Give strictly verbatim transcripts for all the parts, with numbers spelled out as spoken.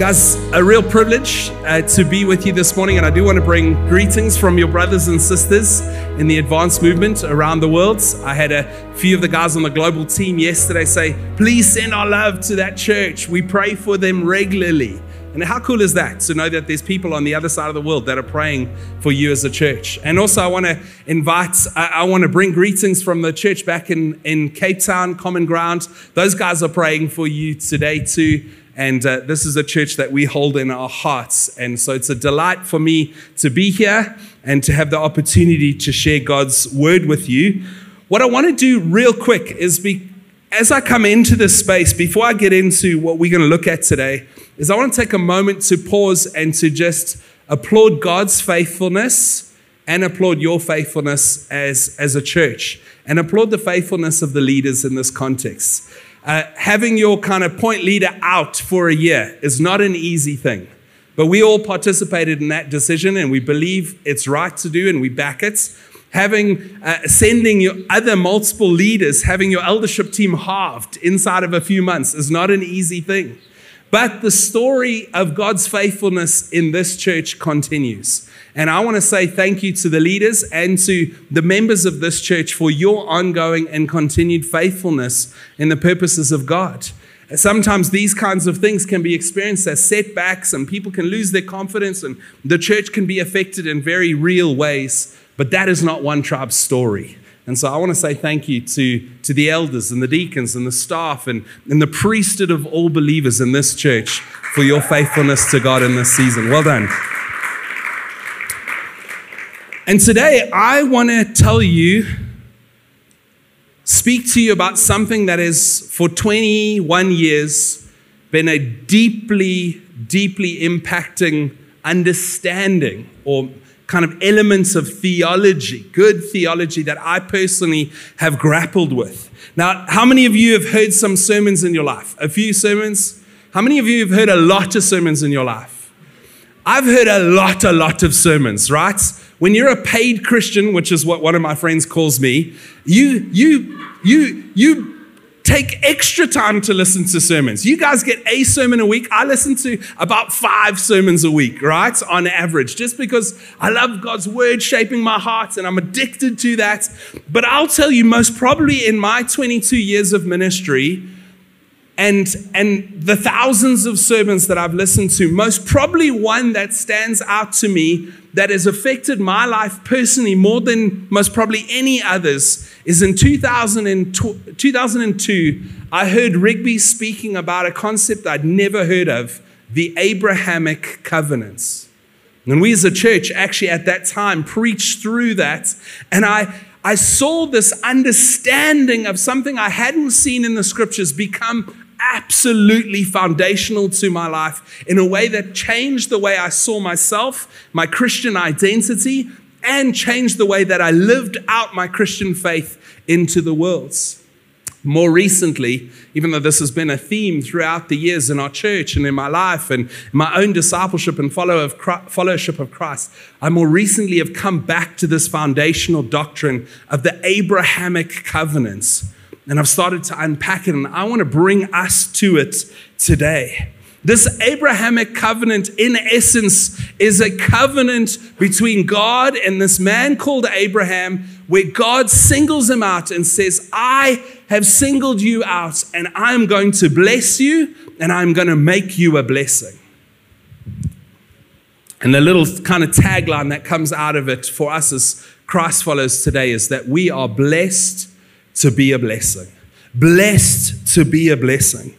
Guys, a real privilege uh, to be with you this morning, and I do want to bring greetings from your brothers and sisters in the advanced movement around the world. I had a few of the guys on the global team yesterday say, please send our love to that church. We pray for them regularly. And how cool is that, to know that there's people on the other side of the world that are praying for you as a church. And also I want to invite, I, I want to bring greetings from the church back in, in Cape Town, Common Ground. Those guys are praying for you today too. And uh, this is a church that we hold in our hearts. And so it's a delight for me to be here and to have the opportunity to share God's word with you. What I want to do real quick is be, as I come into this space, before I get into what we're going to look at today, is I want to take a moment to pause and to just applaud God's faithfulness and applaud your faithfulness as, as a church, and applaud the faithfulness of the leaders in this context. Uh, having your kind of point leader out for a year is not an easy thing, but we all participated in that decision and we believe it's right to do and we back it. Having, uh, sending your other multiple leaders, having your eldership team halved inside of a few months is not an easy thing. But the story of God's faithfulness in this church continues. And I want to say thank you to the leaders and to the members of this church for your ongoing and continued faithfulness in the purposes of God. Sometimes these kinds of things can be experienced as setbacks and people can lose their confidence and the church can be affected in very real ways. But that is not One Tribe's story. And so I want to say thank you to, to the elders and the deacons and the staff and, and the priesthood of all believers in this church for your faithfulness to God in this season. Well done. And today I want to tell you, speak to you about something that has for twenty-one years been a deeply, deeply impacting understanding or kind of elements of theology, good theology that I personally have grappled with. Now, how many of you have heard some sermons in your life? A few sermons? How many of you have heard a lot of sermons in your life? I've heard a lot, a lot of sermons, right? When you're a paid Christian, which is what one of my friends calls me, you, you, you, you, take extra time to listen to sermons. You guys get a sermon a week. I listen to about five sermons a week, right? On average, just because I love God's word shaping my heart and I'm addicted to that. But I'll tell you, most probably in my twenty-two years of ministry and, and the thousands of sermons that I've listened to, most probably one that stands out to me that has affected my life personally more than most probably any others is in two thousand two, I heard Rigby speaking about a concept I'd never heard of, the Abrahamic covenants. And we as a church actually at that time preached through that. And I, I saw this understanding of something I hadn't seen in the scriptures become absolutely foundational to my life in a way that changed the way I saw myself, my Christian identity, and changed the way that I lived out my Christian faith into the world. More recently, even though this has been a theme throughout the years in our church and in my life and my own discipleship and follow of Christ, followership of Christ, I more recently have come back to this foundational doctrine of the Abrahamic covenants. And I've started to unpack it, and I want to bring us to it today. This Abrahamic covenant, in essence, is a covenant between God and this man called Abraham, where God singles him out and says, I have singled you out, and I'm going to bless you, and I'm going to make you a blessing. And the little kind of tagline that comes out of it for us as Christ followers today is that we are blessed to be a blessing. Blessed to be a blessing.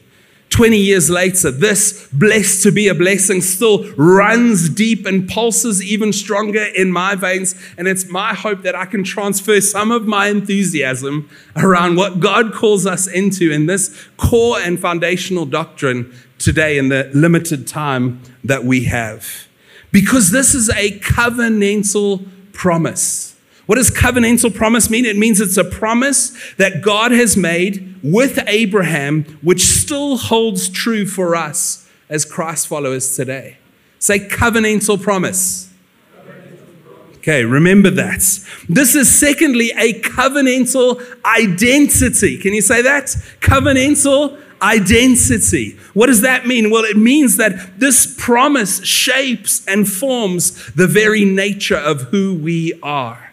twenty years later, this blessed to be a blessing still runs deep and pulses even stronger in my veins. And it's my hope that I can transfer some of my enthusiasm around what God calls us into in this core and foundational doctrine today in the limited time that we have. Because this is a covenantal promise. What does covenantal promise mean? It means it's a promise that God has made with Abraham, which still holds true for us as Christ followers today. Say covenantal promise. Covenantal promise. Okay, remember that. This is secondly a covenantal identity. Can you say that? Covenantal identity. What does that mean? Well, it means that this promise shapes and forms the very nature of who we are.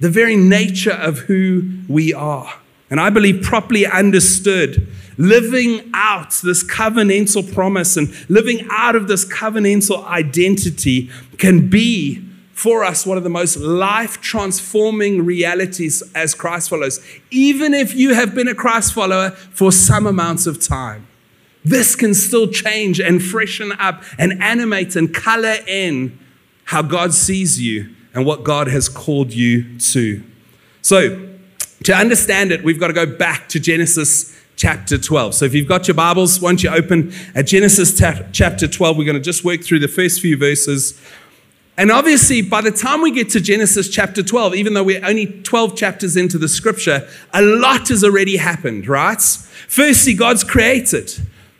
The very nature of who we are. And I believe properly understood, living out this covenantal promise and living out of this covenantal identity can be for us one of the most life-transforming realities as Christ followers. Even if you have been a Christ follower for some amounts of time, this can still change and freshen up and animate and color in how God sees you and what God has called you to. So to understand it, we've got to go back to Genesis chapter twelve. So if you've got your Bibles, once you open at Genesis chapter twelve, we're going to just work through the first few verses. And obviously, by the time we get to Genesis chapter twelve, even though we're only twelve chapters into the scripture, a lot has already happened, right? Firstly, God's created.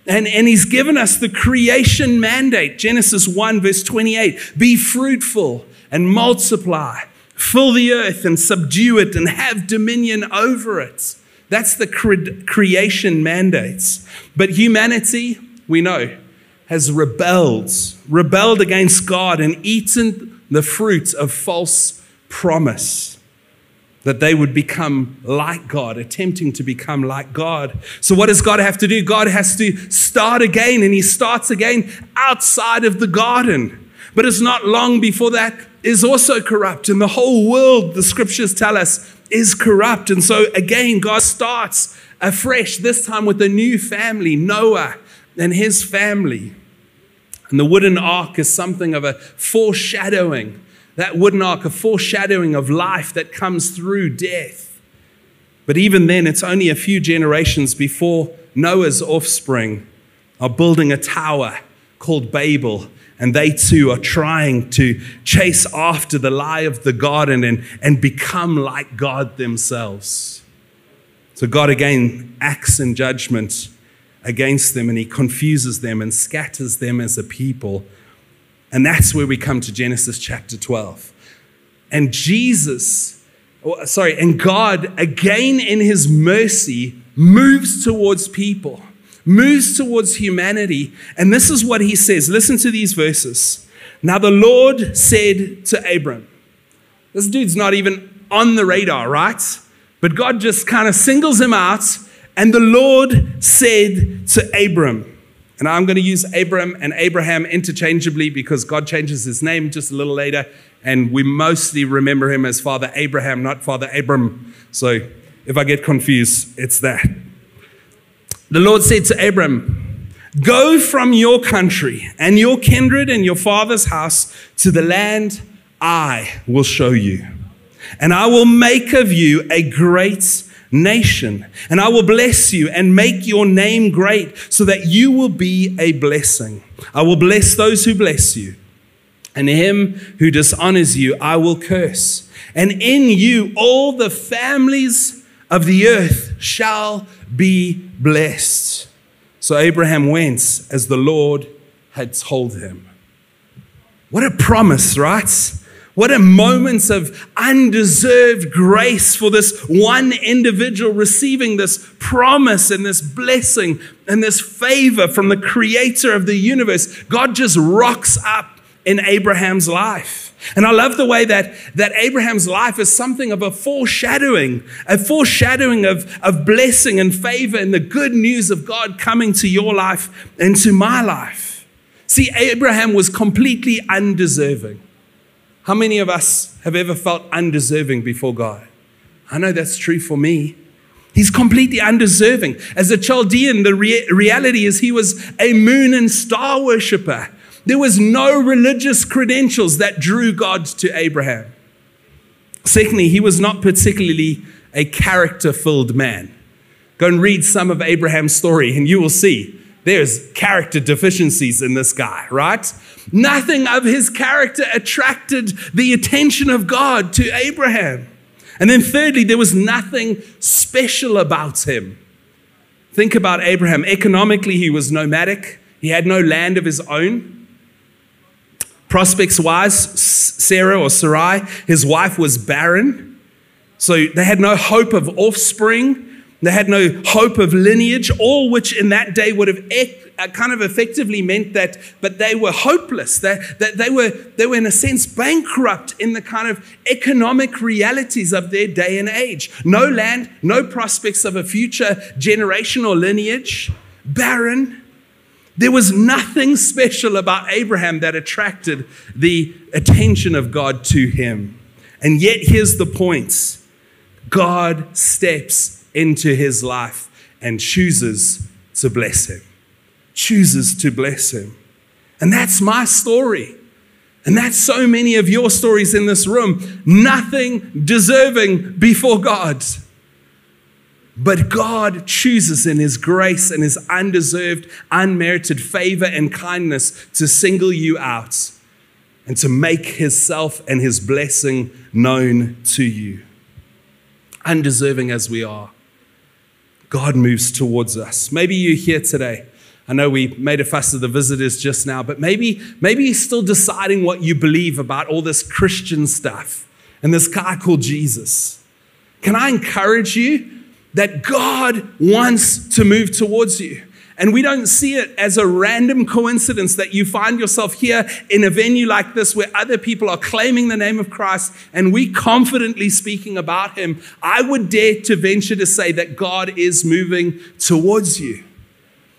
And, and he's given us the creation mandate. Genesis one verse twenty-eight, be fruitful and multiply, fill the earth and subdue it and have dominion over it. That's the cre- creation mandates. But humanity, we know, has rebelled, rebelled against God and eaten the fruit of false promise that they would become like God, attempting to become like God. So what does God have to do? God has to start again, and he starts again outside of the garden. But it's not long before that is also corrupt, and the whole world, the scriptures tell us, is corrupt. And so again, God starts afresh, this time with a new family, Noah and his family. And the wooden ark is something of a foreshadowing. That wooden ark, a foreshadowing of life that comes through death. But even then, it's only a few generations before Noah's offspring are building a tower called Babel. And they too are trying to chase after the lie of the garden and, and become like God themselves. So God again acts in judgment against them, and he confuses them and scatters them as a people. And that's where we come to Genesis chapter twelve. And Jesus, sorry, and God again in his mercy moves towards people, moves towards humanity. And this is what he says. Listen to these verses. Now the Lord said to Abram, this dude's not even on the radar, right? But God just kind of singles him out. And the Lord said to Abram, and I'm going to use Abram and Abraham interchangeably because God changes his name just a little later, and we mostly remember him as Father Abraham, not Father Abram. So if I get confused, it's that. The Lord said to Abram, go from your country and your kindred and your father's house to the land I will show you, and I will make of you a great nation, and I will bless you and make your name great so that you will be a blessing. I will bless those who bless you, and him who dishonors you I will curse. And in you all the families of the earth shall be blessed. So Abraham went as the Lord had told him. What a promise, right? What a moment of undeserved grace for this one individual receiving this promise and this blessing and this favor from the creator of the universe. God just rocks up in Abraham's life. And I love the way that, that Abraham's life is something of a foreshadowing, a foreshadowing of, of blessing and favor and the good news of God coming to your life and to my life. See, Abraham was completely undeserving. How many of us have ever felt undeserving before God? I know that's true for me. He's completely undeserving. As a Chaldean, the re- reality is he was a moon and star worshiper. There was no religious credentials that drew God to Abraham. Secondly, he was not particularly a character-filled man. Go and read some of Abraham's story and you will see there's character deficiencies in this guy, right? Nothing of his character attracted the attention of God to Abraham. And then thirdly, there was nothing special about him. Think about Abraham. Economically, he was nomadic. He had no land of his own. Prospects-wise, Sarah or Sarai, his wife, was barren. So they had no hope of offspring. They had no hope of lineage, all which in that day would have kind of effectively meant that, but they were hopeless. They, they, they, were, they were, in a sense, bankrupt in the kind of economic realities of their day and age. No land, no prospects of a future generation or lineage, barren. There was nothing special about Abraham that attracted the attention of God to him. And yet, here's the point. God steps into his life and chooses to bless him, chooses to bless him. And that's my story. And that's so many of your stories in this room. Nothing deserving before God. But God chooses in his grace and his undeserved, unmerited favor and kindness to single you out and to make himself and his blessing known to you. Undeserving as we are, God moves towards us. Maybe you're here today. I know we made a fuss of the visitors just now, but maybe, maybe you're still deciding what you believe about all this Christian stuff and this guy called Jesus. Can I encourage you that God wants to move towards you? And we don't see it as a random coincidence that you find yourself here in a venue like this where other people are claiming the name of Christ and we confidently speaking about him. I would dare to venture to say that God is moving towards you.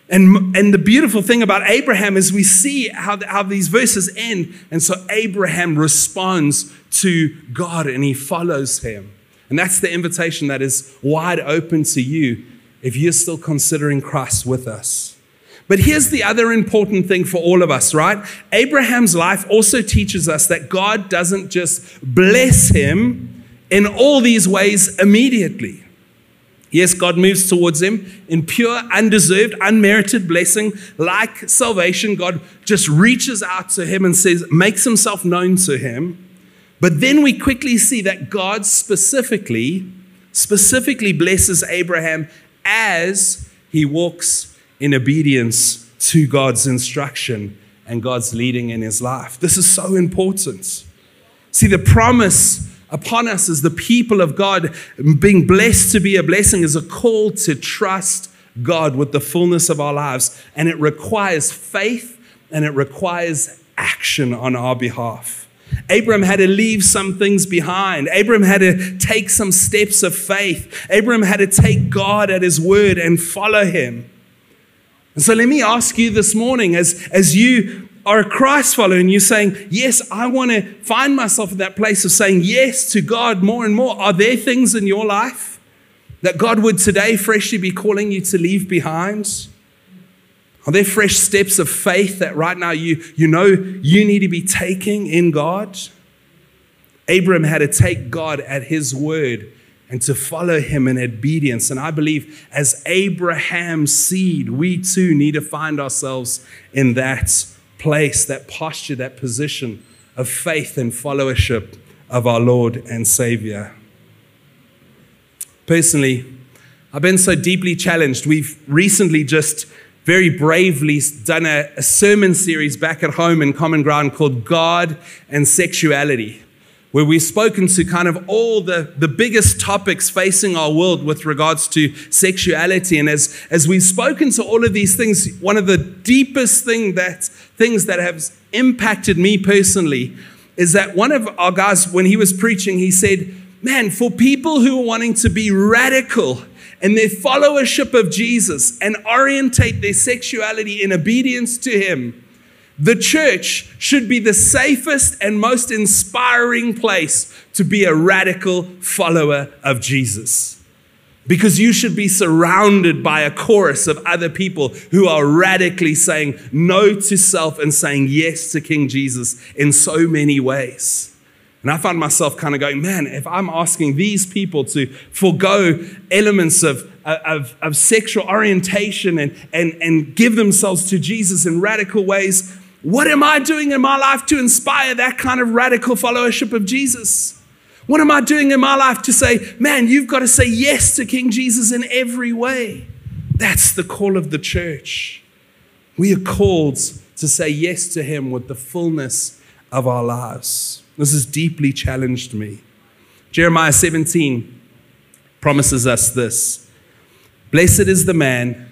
And, and the beautiful thing about Abraham is we see how, the, how these verses end. And so Abraham responds to God and he follows him. And that's the invitation that is wide open to you if you're still considering Christ with us. But here's the other important thing for all of us, right? Abraham's life also teaches us that God doesn't just bless him in all these ways immediately. Yes, God moves towards him in pure, undeserved, unmerited blessing. Like salvation, God just reaches out to him and says, makes himself known to him. But then we quickly see that God specifically, specifically blesses Abraham as he walks in obedience to God's instruction and God's leading in his life. This is so important. See, the promise upon us as the people of God, being blessed to be a blessing, is a call to trust God with the fullness of our lives. And it requires faith and it requires action on our behalf. Abram had to leave some things behind. Abram had to take some steps of faith. Abram had to take God at his word and follow him. And so let me ask you this morning, as, as you are a Christ follower and you're saying, yes, I want to find myself in that place of saying yes to God more and more. Are there things in your life that God would today freshly be calling you to leave behind? Are there fresh steps of faith that right now you, you know you need to be taking in God? Abram had to take God at his word and to follow him in obedience. And I believe as Abraham's seed, we too need to find ourselves in that place, that posture, that position of faith and followership of our Lord and Savior. Personally, I've been so deeply challenged. We've recently just very bravely done a, a sermon series back at home in Common Ground called God and Sexuality, where we've spoken to kind of all the, the biggest topics facing our world with regards to sexuality. And as, as we've spoken to all of these things, one of the deepest thing that, things that have impacted me personally is that one of our guys, when he was preaching, he said, man, for people who are wanting to be radical and their followership of Jesus and orientate their sexuality in obedience to him, the church should be the safest and most inspiring place to be a radical follower of Jesus. Because you should be surrounded by a chorus of other people who are radically saying no to self and saying yes to King Jesus in so many ways. And I found myself kind of going, man, if I'm asking these people to forego elements of, of, of sexual orientation and, and, and give themselves to Jesus in radical ways, what am I doing in my life to inspire that kind of radical followership of Jesus? What am I doing in my life to say, man, you've got to say yes to King Jesus in every way? That's the call of the church. We are called to say yes to him with the fullness of our lives. This has deeply challenged me. Jeremiah seventeen promises us this. Blessed is the man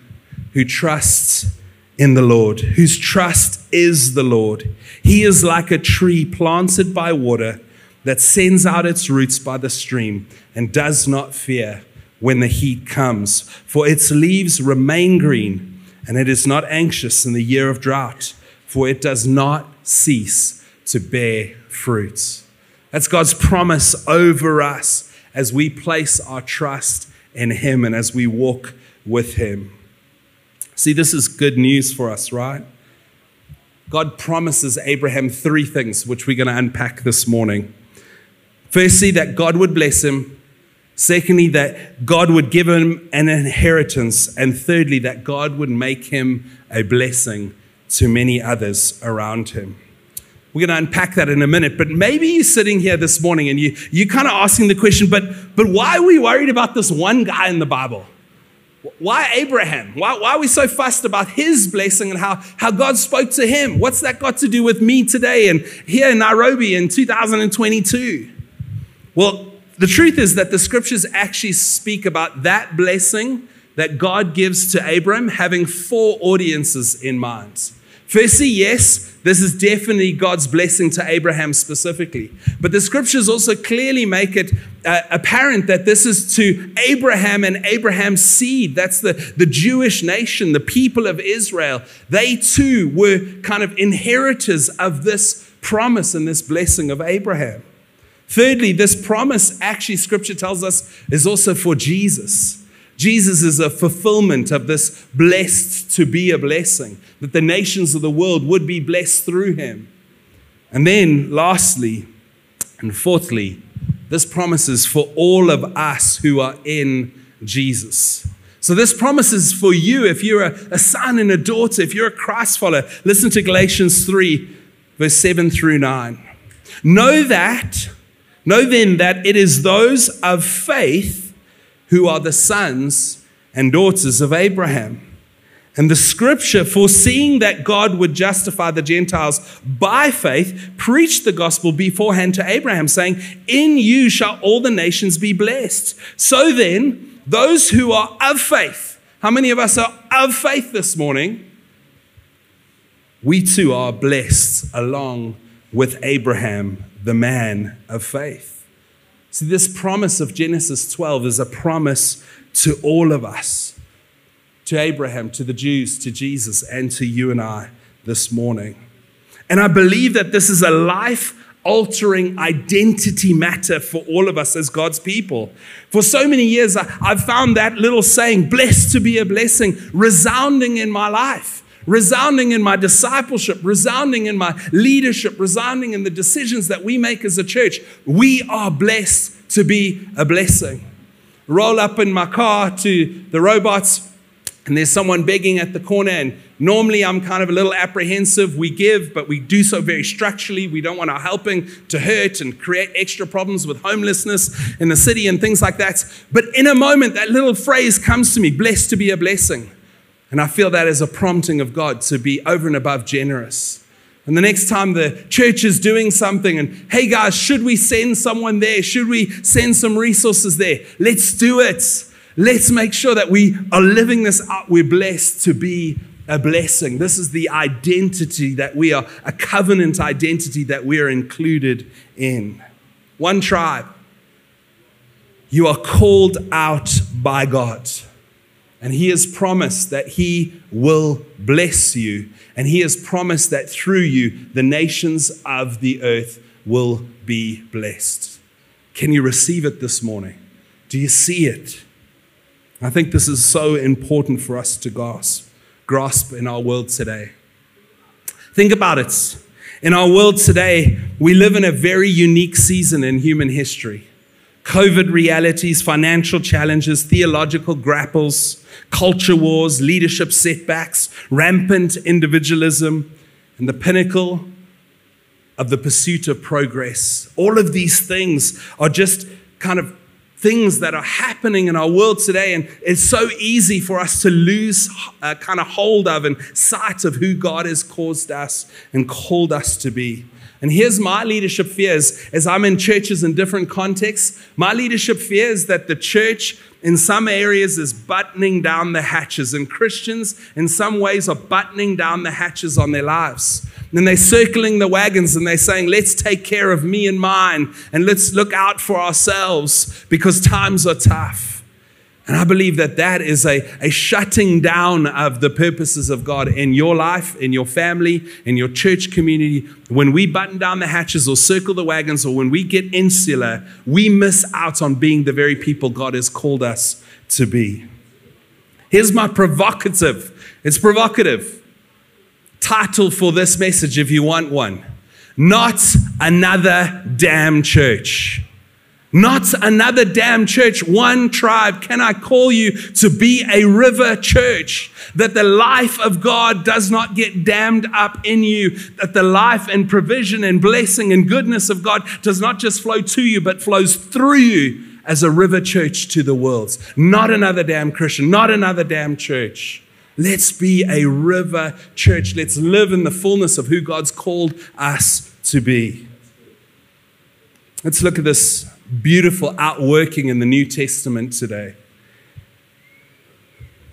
who trusts in the Lord, whose trust is the Lord. He is like a tree planted by water that sends out its roots by the stream and does not fear when the heat comes, for its leaves remain green, and it is not anxious in the year of drought, for it does not cease to bear fruits. That's God's promise over us as we place our trust in him and as we walk with him. See, this is good news for us, right? God promises Abraham three things, which we're going to unpack this morning. Firstly, that God would bless him. Secondly, that God would give him an inheritance. And thirdly, that God would make him a blessing to many others around him. We're going to unpack that in a minute, but maybe you're sitting here this morning and you, you're kind of asking the question, but, but why are we worried about this one guy in the Bible? Why Abraham? Why, why are we so fussed about his blessing and how, how God spoke to him? What's that got to do with me today and here in Nairobi in two thousand twenty-two? Well, the truth is that the scriptures actually speak about that blessing that God gives to Abram having four audiences in mind. Firstly, yes, this is definitely God's blessing to Abraham specifically. But the scriptures also clearly make it uh, apparent that this is to Abraham and Abraham's seed. That's the, the Jewish nation, the people of Israel. They too were kind of inheritors of this promise and this blessing of Abraham. Thirdly, this promise actually, scripture tells us, is also for Jesus. Jesus is a fulfillment of this blessed to be a blessing, that the nations of the world would be blessed through him. And then lastly and fourthly, this promise is for all of us who are in Jesus. So this promise is for you if you're a, a son and a daughter, if you're a Christ follower. Listen to Galatians three, verse seven through nine. Know that, know then that it is those of faith who are the sons and daughters of Abraham. And the scripture, foreseeing that God would justify the Gentiles by faith, preached the gospel beforehand to Abraham, saying, in you shall all the nations be blessed. So then, those who are of faith, how many of us are of faith this morning? We too are blessed along with Abraham, the man of faith. See, this promise of Genesis twelve is a promise to all of us, to Abraham, to the Jews, to Jesus, and to you and I this morning. And I believe that this is a life-altering identity matter for all of us as God's people. For so many years, I, I've found that little saying, blessed to be a blessing, resounding in my life. Resounding in my discipleship, resounding in my leadership, resounding in the decisions that we make as a church. We are blessed to be a blessing. Roll up in my car to the robots and there's someone begging at the corner, and normally I'm kind of a little apprehensive. We give, but we do so very structurally. We don't want our helping to hurt and create extra problems with homelessness in the city and things like that. But in a moment, that little phrase comes to me, blessed to be a blessing. And I feel that as a prompting of God to be over and above generous. And the next time the church is doing something and, hey guys, should we send someone there? Should we send some resources there? Let's do it. Let's make sure that we are living this up. We're blessed to be a blessing. This is the identity that we are, a covenant identity that we are included in. One tribe, you are called out by God. And he has promised that he will bless you. And he has promised that through you, the nations of the earth will be blessed. Can you receive it this morning? Do you see it? I think this is so important for us to grasp, grasp in our world today. Think about it. In our world today, we live in a very unique season in human history. COVID realities, financial challenges, theological grapples, culture wars, leadership setbacks, rampant individualism, and the pinnacle of the pursuit of progress. All of these things are just kind of things that are happening in our world today, and it's so easy for us to lose uh, kind of hold of and sight of who God has caused us and called us to be. And here's my leadership fears as I'm in churches in different contexts. My leadership fear is that the church in some areas is buttoning down the hatches, and Christians in some ways are buttoning down the hatches on their lives. And they're circling the wagons and they're saying, let's take care of me and mine, and let's look out for ourselves because times are tough. And I believe that that is a, a shutting down of the purposes of God in your life, in your family, in your church community. When we button down the hatches or circle the wagons, or when we get insular, we miss out on being the very people God has called us to be. Here's my provocative, it's provocative title for this message if you want one. Not another damn church. Not another damn church. One Tribe, can I call you to be a river church? That the life of God does not get dammed up in you. That the life and provision and blessing and goodness of God does not just flow to you, but flows through you as a river church to the world. Not another damn Christian. Not another damn church. Let's be a river church. Let's live in the fullness of who God's called us to be. Let's look at this beautiful outworking in the New Testament today.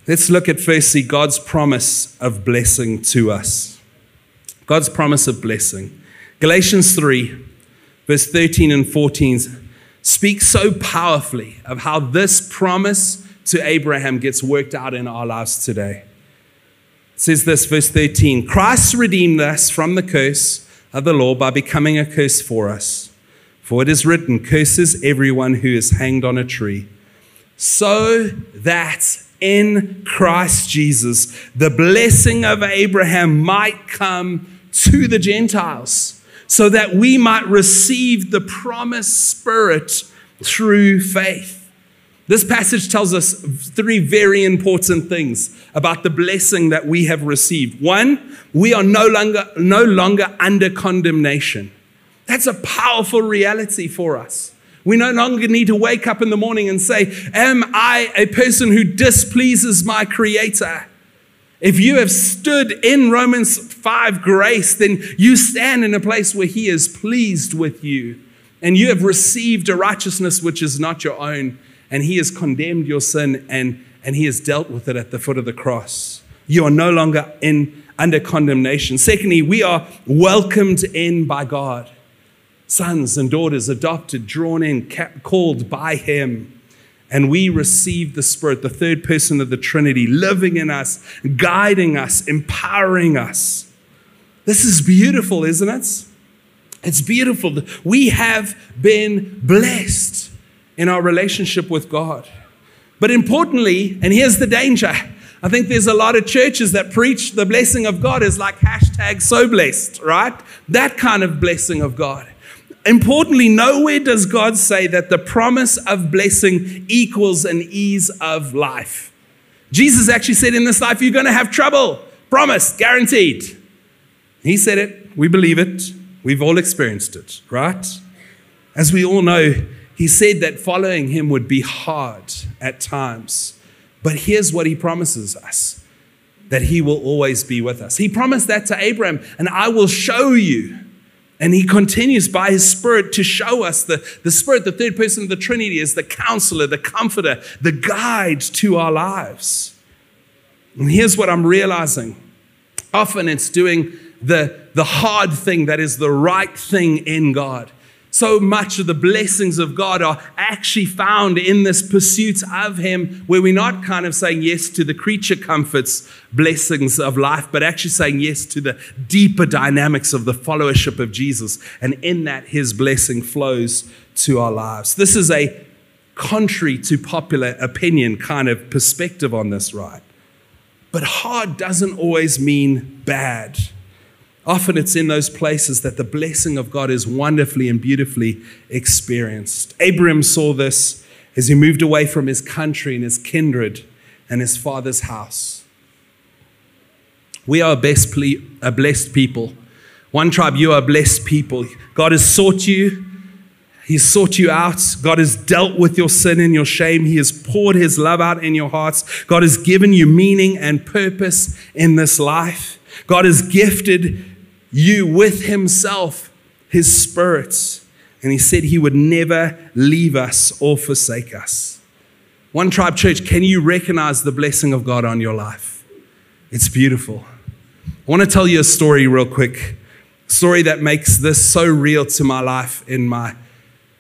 Let's look at firstly God's promise of blessing to us. God's promise of blessing. Galatians three, verse thirteen and fourteen speaks so powerfully of how this promise to Abraham gets worked out in our lives today. It says this, verse thirteen, Christ redeemed us from the curse of the law by becoming a curse for us. For it is written, curses everyone who is hanged on a tree. So that in Christ Jesus, the blessing of Abraham might come to the Gentiles, so that we might receive the promised Spirit through faith. This passage tells us three very important things about the blessing that we have received. One, we are no longer, no longer under condemnation. That's a powerful reality for us. We no longer need to wake up in the morning and say, am I a person who displeases my Creator? If you have stood in Romans five grace, then you stand in a place where He is pleased with you. And you have received a righteousness which is not your own. And He has condemned your sin, and, and He has dealt with it at the foot of the cross. You are no longer in, under condemnation. Secondly, we are welcomed in by God. Sons and daughters adopted, drawn in, kept, called by Him. And we receive the Spirit, the third person of the Trinity, living in us, guiding us, empowering us. This is beautiful, isn't it? It's beautiful. We have been blessed in our relationship with God. But importantly, and here's the danger, I think there's a lot of churches that preach the blessing of God is like hashtag so blessed, right? That kind of blessing of God. Importantly, nowhere does God say that the promise of blessing equals an ease of life. Jesus actually said in this life, you're going to have trouble. Promise, guaranteed. He said it. We believe it. We've all experienced it, right? As we all know, He said that following Him would be hard at times. But here's what He promises us, that He will always be with us. He promised that to Abraham, and I will show you. And He continues by His Spirit to show us the, the Spirit, the third person of the Trinity, is the counselor, the comforter, the guide to our lives. And here's what I'm realizing. Often it's doing the, the hard thing that is the right thing in God. So much of the blessings of God are actually found in this pursuit of Him, where we're not kind of saying yes to the creature comforts, blessings of life, but actually saying yes to the deeper dynamics of the followership of Jesus. And in that, His blessing flows to our lives. This is a contrary to popular opinion kind of perspective on this, right? But hard doesn't always mean bad. Often it's in those places that the blessing of God is wonderfully and beautifully experienced. Abraham saw this as he moved away from his country and his kindred and his father's house. We are a best ple- a blessed people. One Tribe, you are a blessed people. God has sought you. He's sought you out. God has dealt with your sin and your shame. He has poured his love out in your hearts. God has given you meaning and purpose in this life. God has gifted you with himself, his Spirit. And he said he would never leave us or forsake us. One Tribe Church, can you recognize the blessing of God on your life? It's beautiful. I want to tell you a story real quick. A story that makes this so real to my life in my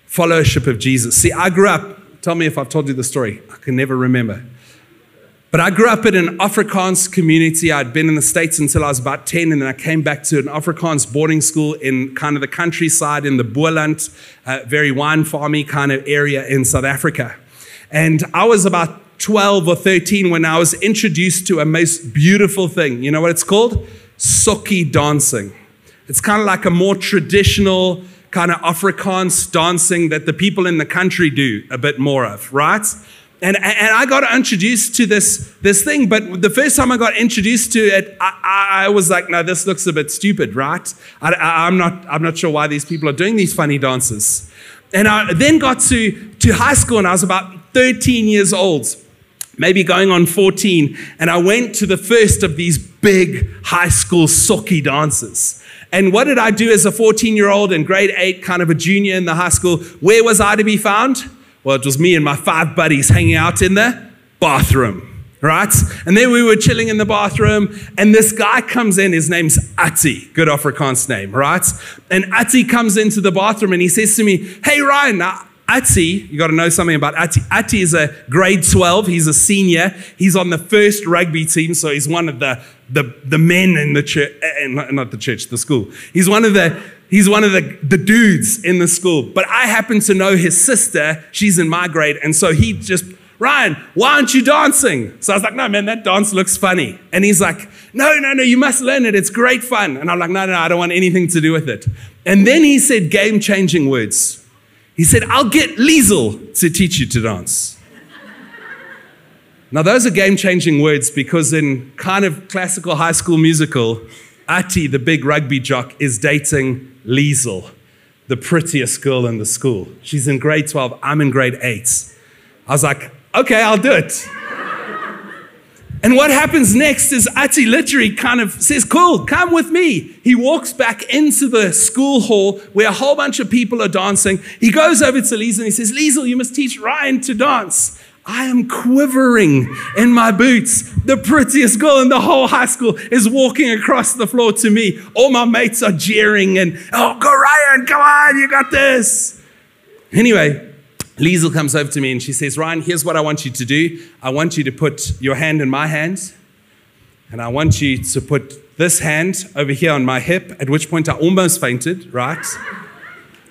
followership of Jesus. See, I grew up, tell me if I've told you the story. I can never remember. But I grew up in an Afrikaans community. I'd been in the States until I was about ten, and then I came back to an Afrikaans boarding school in kind of the countryside in the Boerland, uh, very wine farmy kind of area in South Africa. And I was about twelve or thirteen when I was introduced to a most beautiful thing. You know what it's called? Sokkie dancing. It's kind of like a more traditional kind of Afrikaans dancing that the people in the country do a bit more of, right? And, and I got introduced to this, this thing, but the first time I got introduced to it, I, I was like, no, this looks a bit stupid, right? I, I, I'm not, I'm not sure why these people are doing these funny dances. And I then got to, to high school, and I was about thirteen years old, maybe going on fourteen. And I went to the first of these big high school Sokkie dances. And what did I do as a fourteen-year-old in grade eight, kind of a junior in the high school? Where was I to be found? Well, it was me and my five buddies hanging out in the bathroom, right? And then we were chilling in the bathroom, and this guy comes in. His name's Ati, good Afrikaans name, right? And Ati comes into the bathroom, and he says to me, hey, Ryan, now, Ati, you got to know something about Ati. Ati is a grade twelve. He's a senior. He's on the first rugby team, so he's one of the, the, the men in the church, not the church, the school. He's one of the... He's one of the, the dudes in the school. But I happen to know his sister. She's in my grade. And so he just, Ryan, why aren't you dancing? So I was like, no, man, that dance looks funny. And he's like, no, no, no, you must learn it. It's great fun. And I'm like, no, no, I don't want anything to do with it. And then he said game-changing words. He said, I'll get Liesl to teach you to dance. Now, those are game-changing words because in kind of classical high school musical, Ati, the big rugby jock, is dating Liesl, the prettiest girl in the school. She's in grade twelve. I'm in grade eight. I was like, okay, I'll do it. And what happens next is Ati literally kind of says, cool, come with me. He walks back into the school hall where a whole bunch of people are dancing. He goes over to Liesl and he says, Liesl, you must teach Ryan to dance. I am quivering in my boots. The prettiest girl in the whole high school is walking across the floor to me. All my mates are jeering and, oh, go Ryan, come on, you got this. Anyway, Liesl comes over to me and she says, Ryan, here's what I want you to do. I want you to put your hand in my hand, and I want you to put this hand over here on my hip, at which point I almost fainted, right?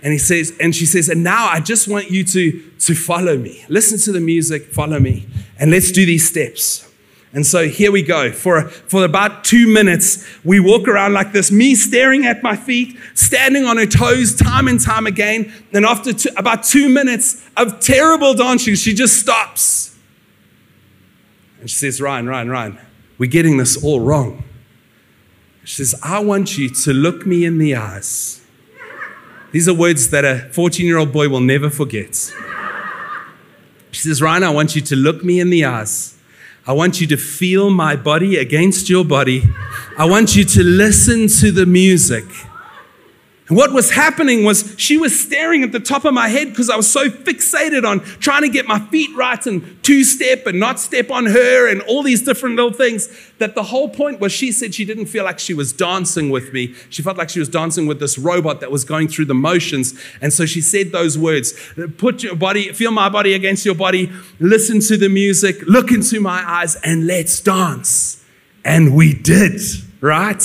And he says, and she says, and now I just want you to, to follow me. Listen to the music, follow me, and let's do these steps. And so here we go. For, for about two minutes, we walk around like this, me staring at my feet, standing on her toes time and time again. And after two, about two minutes of terrible dancing, she just stops. And she says, Ryan, Ryan, Ryan, we're getting this all wrong. She says, I want you to look me in the eyes. These are words that a fourteen-year-old boy will never forget. She says, Ryan, I want you to look me in the eyes. I want you to feel my body against your body. I want you to listen to the music. And what was happening was she was staring at the top of my head because I was so fixated on trying to get my feet right and two-step and not step on her and all these different little things that the whole point was she said she didn't feel like she was dancing with me. She felt like she was dancing with this robot that was going through the motions. And so she said those words, put your body, feel my body against your body, listen to the music, look into my eyes, and let's dance. And we did, right?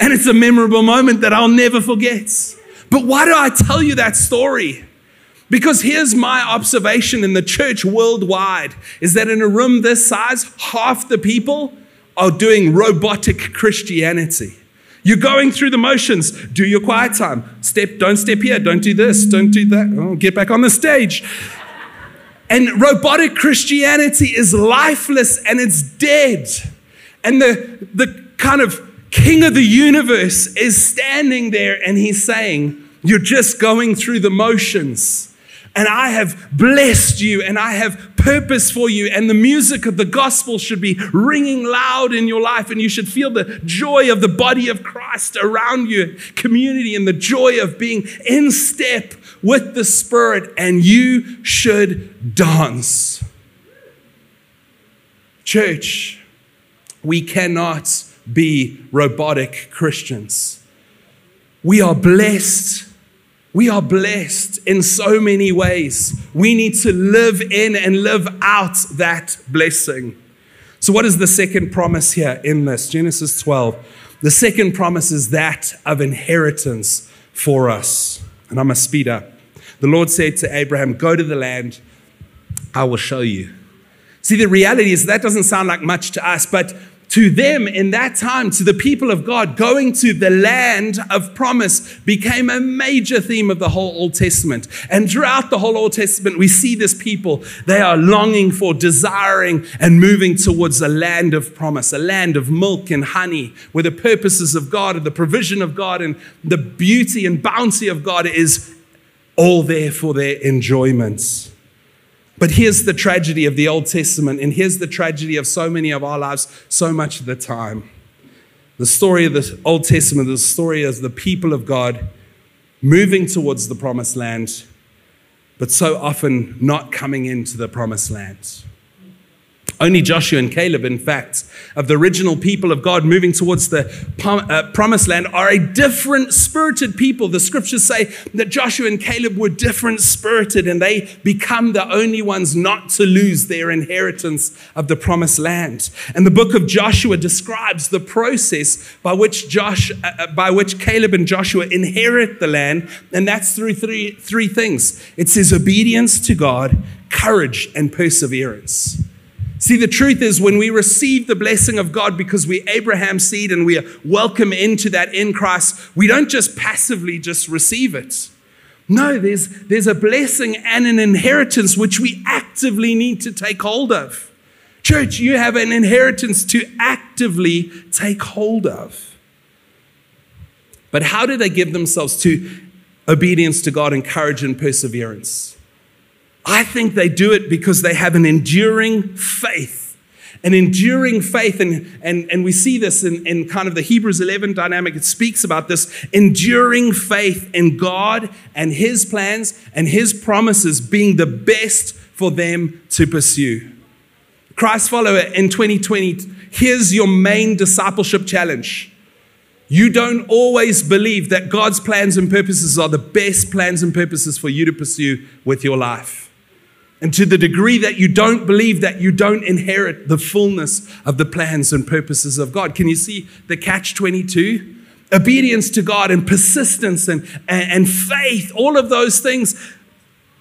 And it's a memorable moment that I'll never forget. But why do I tell you that story? Because here's my observation in the church worldwide, is that in a room this size, half the people are doing robotic Christianity. You're going through the motions. Do your quiet time. Step, don't step here. Don't do this. Don't do that. Oh, get back on the stage. And robotic Christianity is lifeless and it's dead. And the, the kind of King of the universe is standing there and he's saying, You're just going through the motions. And I have blessed you and I have purpose for you. And the music of the gospel should be ringing loud in your life. And you should feel the joy of the body of Christ around your community and the joy of being in step with the Spirit. And you should dance. Church, we cannot be robotic Christians. We are blessed. We are blessed in so many ways. We need to live in and live out that blessing. So what is the second promise here in this? Genesis twelve. The second promise is that of inheritance for us. And I'm going to speed up. The Lord said to Abraham, go to the land I will show you. See, the reality is that doesn't sound like much to us, but to them in that time, to the people of God, going to the land of promise became a major theme of the whole Old Testament. And throughout the whole Old Testament, we see this people. They are longing for, desiring, and moving towards a land of promise, a land of milk and honey, where the purposes of God and the provision of God and the beauty and bounty of God is all there for their enjoyments. But here's the tragedy of the Old Testament, and here's the tragedy of so many of our lives so much of the time. The story of the Old Testament, the story is the people of God moving towards the promised land, but so often not coming into the promised land. Only Joshua and Caleb, in fact, of the original people of God moving towards the promised land, are a different spirited people. The scriptures say that Joshua and Caleb were different spirited, and they become the only ones not to lose their inheritance of the promised land. And the book of Joshua describes the process by which, Josh, uh, by which Caleb and Joshua inherit the land, and that's through three, three things. It says obedience to God, courage, and perseverance. See, the truth is when we receive the blessing of God because we Abraham's seed and we are welcome into that in Christ, we don't just passively just receive it. No, there's, there's a blessing and an inheritance which we actively need to take hold of. Church, you have an inheritance to actively take hold of. But how do they give themselves to obedience to God and courage and perseverance? I think they do it because they have an enduring faith, an enduring faith. And, and, and we see this in, in kind of the Hebrews eleven dynamic. It speaks about this enduring faith in God and his plans and his promises being the best for them to pursue. Christ follower in twenty twenty, here's your main discipleship challenge. You don't always believe that God's plans and purposes are the best plans and purposes for you to pursue with your life. And to the degree that you don't believe that, you don't inherit the fullness of the plans and purposes of God. Can you see the catch twenty-two? Obedience to God and persistence and, and, and faith, all of those things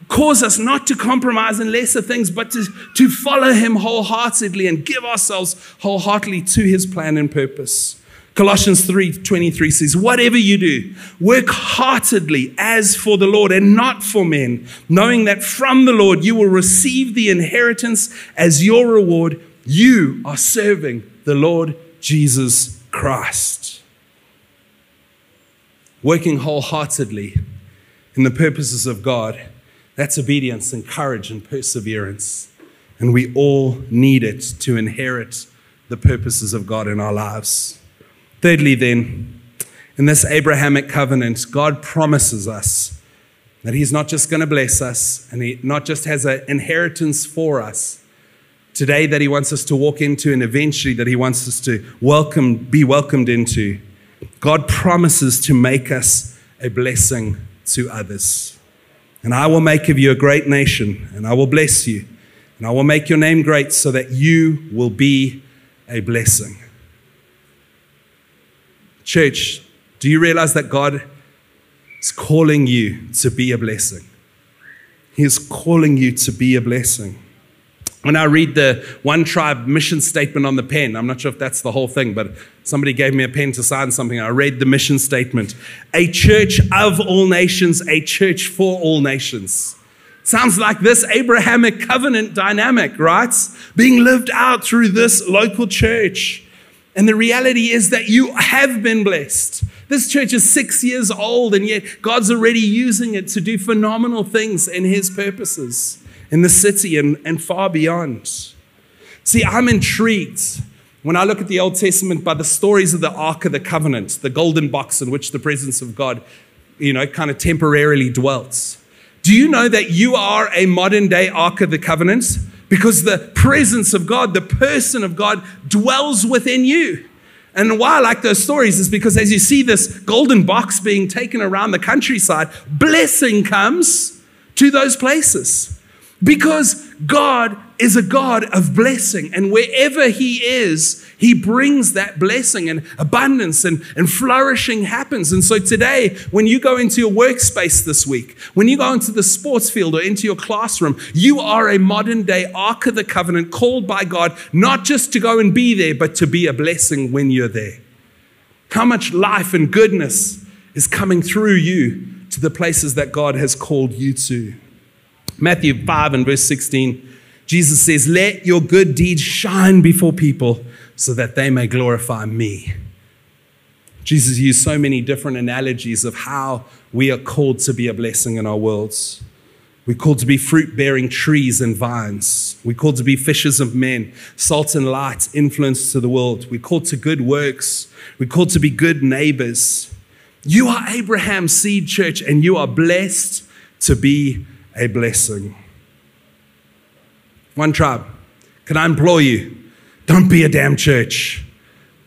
cause us not to compromise in lesser things, but to, to follow him wholeheartedly and give ourselves wholeheartedly to his plan and purpose. Colossians three twenty-three says, whatever you do, work heartedly as for the Lord and not for men, knowing that from the Lord you will receive the inheritance as your reward. You are serving the Lord Jesus Christ. Working wholeheartedly in the purposes of God, that's obedience and courage and perseverance. And we all need it to inherit the purposes of God in our lives. Thirdly then, in this Abrahamic covenant, God promises us that he's not just going to bless us and he not just has an inheritance for us today that he wants us to walk into and eventually that he wants us to welcome, be welcomed into. God promises to make us a blessing to others. And I will make of you a great nation, and I will bless you, and I will make your name great so that you will be a blessing. Church, do you realize that God is calling you to be a blessing? He is calling you to be a blessing. When I read the One Tribe mission statement on the pen, I'm not sure if that's the whole thing, but somebody gave me a pen to sign something. I read the mission statement. A church of all nations, a church for all nations. Sounds like this Abrahamic covenant dynamic, right? Being lived out through this local church. And the reality is that you have been blessed. This church is six years old, and yet God's already using it to do phenomenal things in his purposes in the city and, and far beyond. See, I'm intrigued when I look at the Old Testament by the stories of the Ark of the Covenant, the golden box in which the presence of God, you know, kind of temporarily dwelt. Do you know that you are a modern day Ark of the Covenant? Because the presence of God, the person of God, dwells within you. And why I like those stories is because as you see this golden box being taken around the countryside, blessing comes to those places. Because God is a God of blessing. And wherever he is, he brings that blessing and abundance and, and flourishing happens. And so today, when you go into your workspace this week, when you go into the sports field or into your classroom, you are a modern day Ark of the Covenant called by God, not just to go and be there, but to be a blessing when you're there. How much life and goodness is coming through you to the places that God has called you to. Matthew five and verse sixteen, Jesus says, "Let your good deeds shine before people so that they may glorify me." Jesus used so many different analogies of how we are called to be a blessing in our worlds. We're called to be fruit-bearing trees and vines. We're called to be fishers of men, salt and light, influence to the world. We're called to good works. We're called to be good neighbors. You are Abraham's seed, church, and you are blessed to be a blessing. One Tribe, can I implore you, don't be a damn church.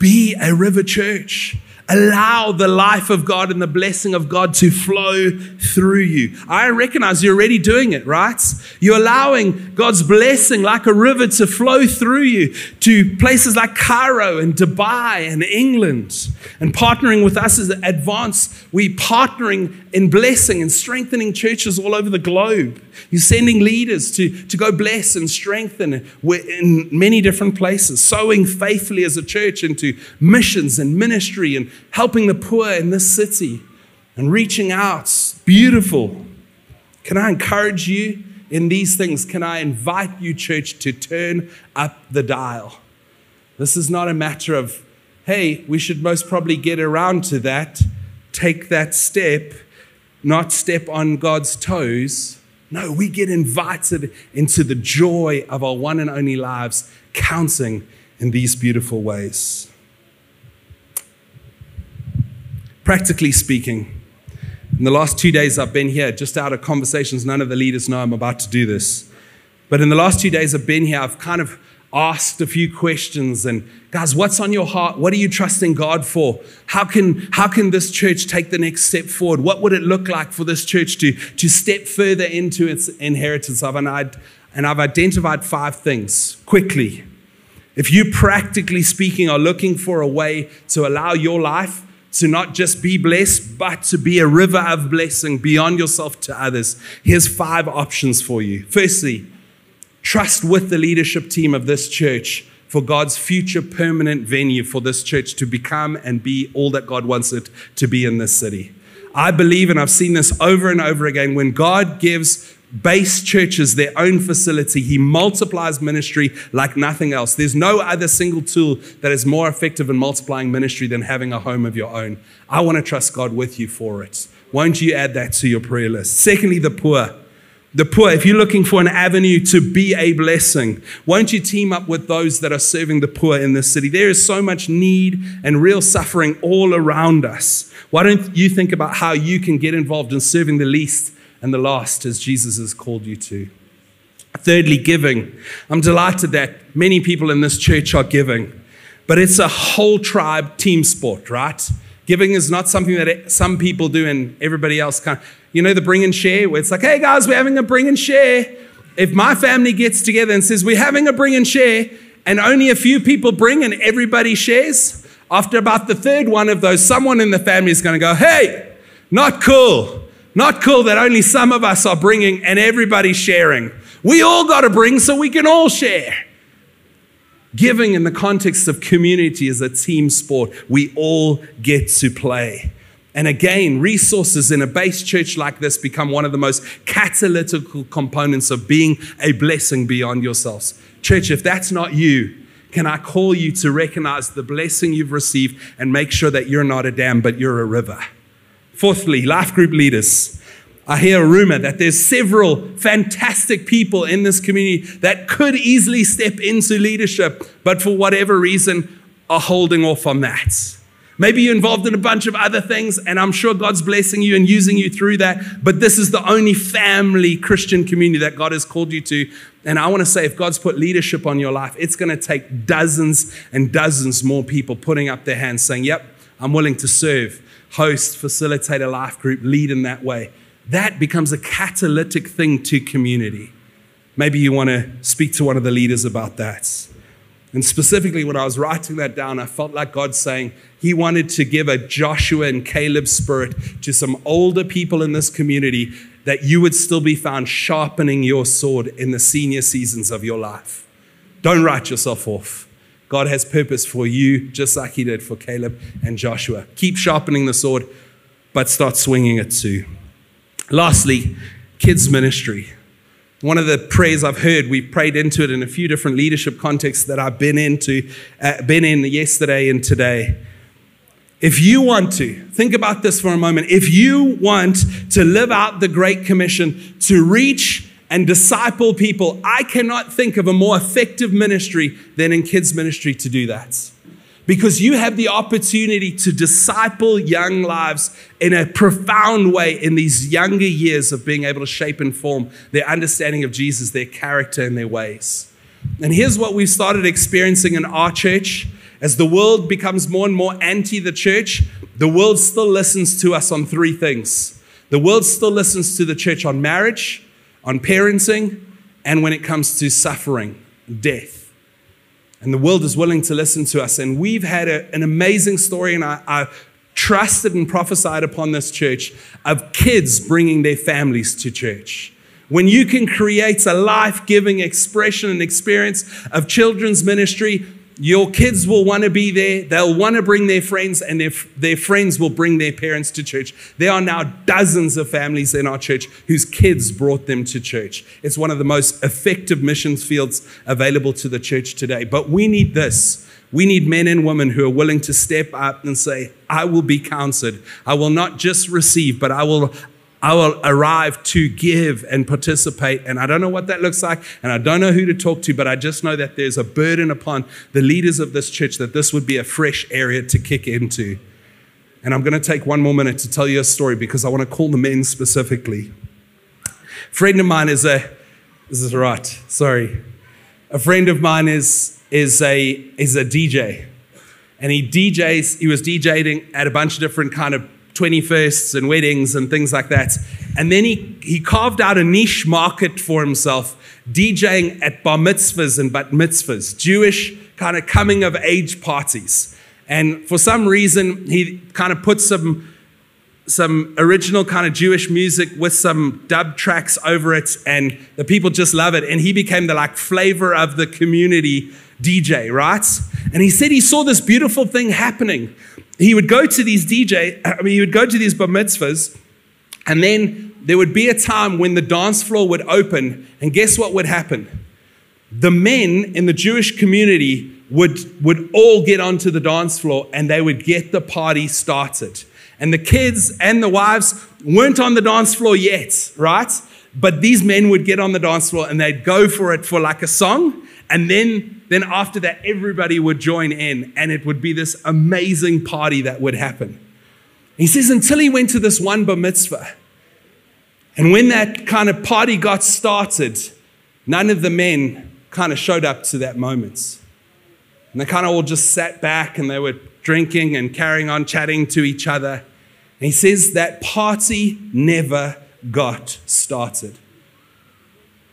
Be a river church. Allow the life of God and the blessing of God to flow through you. I recognize you're already doing it, right? You're allowing God's blessing like a river to flow through you to places like Cairo and Dubai and England. And partnering with us as Advance, we're partnering in blessing and strengthening churches all over the globe. You're sending leaders to, to go bless and strengthen in many different places, sowing faithfully as a church into missions and ministry and helping the poor in this city and reaching out. Beautiful. Can I encourage you in these things? Can I invite you, church, to turn up the dial? This is not a matter of, hey, we should most probably get around to that. Take that step, not step on God's toes. No, we get invited into the joy of our one and only lives, counting in these beautiful ways. Practically speaking, in the last two days I've been here, just out of conversations, none of the leaders know I'm about to do this. But in the last two days I've been here, I've kind of asked a few questions and, guys, what's on your heart? What are you trusting God for? How can, how can this church take the next step forward? What would it look like for this church to, to step further into its inheritance? I've, and, I'd, and I've identified five things quickly. If you, practically speaking, are looking for a way to allow your life to not just be blessed, but to be a river of blessing beyond yourself to others, here's five options for you. Firstly, trust with the leadership team of this church for God's future permanent venue for this church to become and be all that God wants it to be in this city. I believe, and I've seen this over and over again, when God gives base churches their own facility, he multiplies ministry like nothing else. There's no other single tool that is more effective in multiplying ministry than having a home of your own. I want to trust God with you for it. Won't you add that to your prayer list? Secondly, the poor. The poor, if you're looking for an avenue to be a blessing, won't you team up with those that are serving the poor in this city? There is so much need and real suffering all around us. Why don't you think about how you can get involved in serving the least and the last as Jesus has called you to? Thirdly, giving. I'm delighted that many people in this church are giving, but it's a whole tribe team sport, right? Giving is not something that some people do and everybody else can't. You know, the bring and share where it's like, hey guys, we're having a bring and share. If my family gets together and says, we're having a bring and share, and only a few people bring and everybody shares, after about the third one of those, someone in the family is going to go, hey, not cool. Not cool that only some of us are bringing and everybody's sharing. We all got to bring so we can all share. Giving in the context of community is a team sport. We all get to play. And again, resources in a base church like this become one of the most catalytical components of being a blessing beyond yourselves. Church, if that's not you, Can I call you to recognize the blessing you've received and make sure that you're not a dam, but you're a river? Fourthly, life group leaders. I hear a rumor that there's several fantastic people in this community that could easily step into leadership, but for whatever reason are holding off on that. Maybe you're involved in a bunch of other things, and I'm sure God's blessing you and using you through that, but this is the only family Christian community that God has called you to. And I want to say, if God's put leadership on your life, it's going to take dozens and dozens more people putting up their hands saying, yep, I'm willing to serve, host, facilitate a life group, lead in that way. That becomes a catalytic thing to community. Maybe you want to speak to one of the leaders about that. And specifically, when I was writing that down, I felt like God saying he wanted to give a Joshua and Caleb spirit to some older people in this community, that you would still be found sharpening your sword in the senior seasons of your life. Don't write yourself off. God has purpose for you, just like he did for Caleb and Joshua. Keep sharpening the sword, but start swinging it too. Lastly, kids ministry. One of the prayers I've heard, we prayed into it in a few different leadership contexts that I've been into, uh, been in yesterday and today. If you want to, think about this for a moment. If you want to live out the Great Commission to reach and disciple people, I cannot think of a more effective ministry than in kids ministry to do that. Because you have the opportunity to disciple young lives in a profound way in these younger years of being able to shape and form their understanding of Jesus, their character and their ways. And here's what we've started experiencing in our church. As the world becomes more and more anti the church, the world still listens to us on three things. The world still listens to the church on marriage, on parenting, and when it comes to suffering, death. And the world is willing to listen to us. And we've had a, an amazing story, and I, I trusted and prophesied upon this church of kids bringing their families to church. When you can create a life-giving expression and experience of children's ministry, your kids will want to be there. They'll want to bring their friends, and their, their friends will bring their parents to church. There are now dozens of families in our church whose kids brought them to church. It's one of the most effective missions fields available to the church today. But we need this. We need men and women who are willing to step up and say, I will be counted. I will not just receive, but I will I will arrive to give and participate. And I don't know what that looks like, and I don't know who to talk to, but I just know that there's a burden upon the leaders of this church that this would be a fresh area to kick into. And I'm going to take one more minute to tell you a story, because I want to call the men specifically. A friend of mine is a, this is right, sorry. A friend of mine is, is, a, is a D J. And he D Js, he was DJing at a bunch of different kind of twenty-firsts and weddings and things like that. And then he, he carved out a niche market for himself, DJing at bar mitzvahs and bat mitzvahs, Jewish kind of coming of age parties. And for some reason, he kind of put some, some original kind of Jewish music with some dub tracks over it, and the people just love it. And he became the like flavor of the community D J, right? And he said he saw this beautiful thing happening. He would go to these D J, I mean, he would go to these bar mitzvahs, and then there would be a time when the dance floor would open, and guess what would happen? The men in the Jewish community would, would all get onto the dance floor, and they would get the party started. And the kids and the wives weren't on the dance floor yet, right? But these men would get on the dance floor, and they'd go for it for like a song, and then Then after that, everybody would join in, and it would be this amazing party that would happen. He says, until he went to this one bar mitzvah. And when that kind of party got started, none of the men kind of showed up to that moment. And they kind of all just sat back, and they were drinking and carrying on chatting to each other. And he says that party never got started.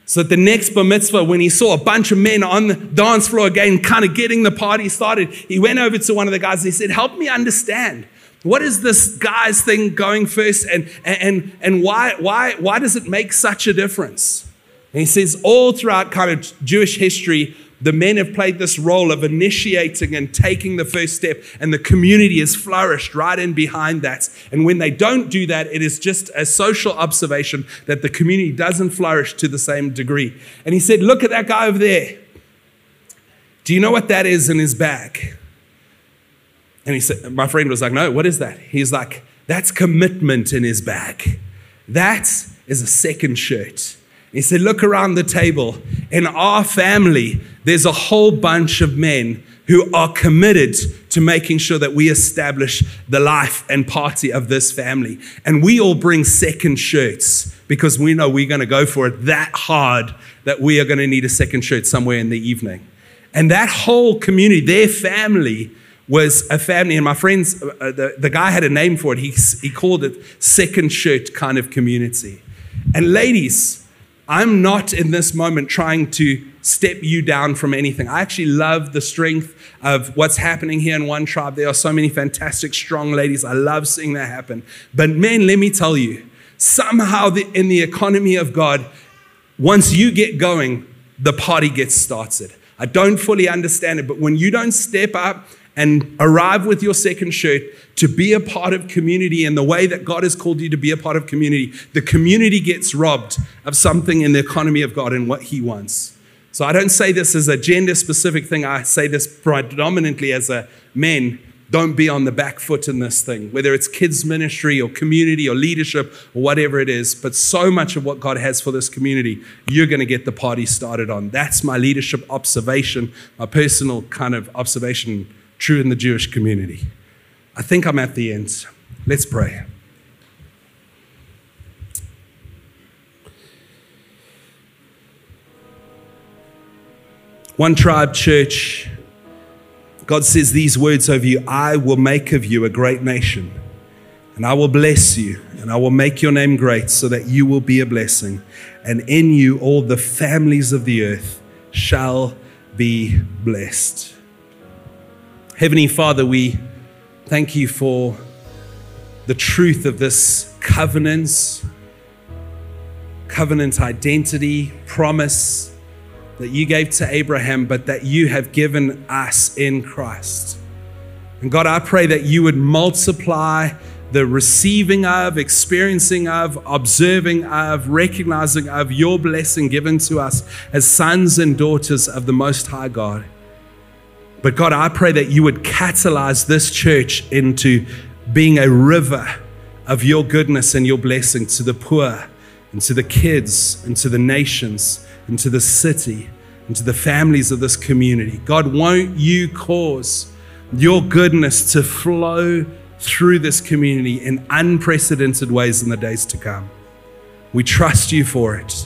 So at the next bar mitzvah, when he saw a bunch of men on the dance floor again, kind of getting the party started, he went over to one of the guys and he said, help me understand. What is this guy's thing going first, and, and, and why, why, why does it make such a difference? And he says, all throughout kind of Jewish history, the men have played this role of initiating and taking the first step, and the community has flourished right in behind that. And when they don't do that, it is just a social observation that the community doesn't flourish to the same degree. And he said, look at that guy over there. Do you know what that is in his bag? And he said, my friend was like, no, what is that? He's like, that's commitment in his bag. That is a second shirt. He said, look around the table. In our family, there's a whole bunch of men who are committed to making sure that we establish the life and party of this family. And we all bring second shirts because we know we're going to go for it that hard that we are going to need a second shirt somewhere in the evening. And that whole community, their family was a family. And my friends, uh, the, the guy had a name for it. He, he called it second shirt kind of community. And ladies, I'm not in this moment trying to step you down from anything. I actually love the strength of what's happening here in One Tribe. There are so many fantastic, strong ladies. I love seeing that happen. But men, let me tell you, somehow the, in the economy of God, once you get going, the party gets started. I don't fully understand it, but when you don't step up and arrive with your second shirt to be a part of community in the way that God has called you to be a part of community, the community gets robbed of something in the economy of God and what he wants. So I don't say this as a gender-specific thing. I say this predominantly as a men, don't be on the back foot in this thing, whether it's kids ministry or community or leadership or whatever it is. But so much of what God has for this community, you're going to get the party started on. That's my leadership observation, my personal kind of observation, true in the Jewish community. I think I'm at the end. Let's pray. One Tribe Church, God says these words over you: I will make of you a great nation, and I will bless you, and I will make your name great so that you will be a blessing, and in you all the families of the earth shall be blessed. Heavenly Father, we thank you for the truth of this covenant, covenant identity, promise, that you gave to Abraham, but that you have given us in Christ. And God, I pray that you would multiply the receiving of, experiencing of, observing of, recognizing of your blessing given to us as sons and daughters of the Most High God. But God, I pray that you would catalyze this church into being a river of your goodness and your blessing to the poor and to the kids and to the nations, into the city, into the families of this community. God, won't you cause your goodness to flow through this community in unprecedented ways in the days to come? We trust you for it.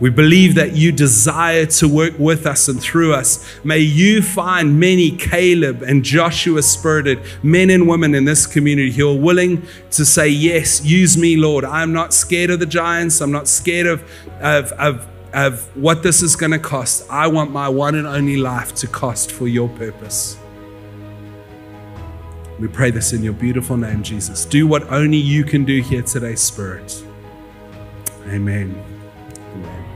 We believe that you desire to work with us and through us. May you find many Caleb and Joshua spirited men and women in this community who are willing to say, yes, use me, Lord. I'm not scared of the giants. I'm not scared of, of, of of what this is going to cost. I want my one and only life to cost for your purpose. We pray this in your beautiful name, Jesus. Do what only you can do here today, Spirit. Amen. Amen.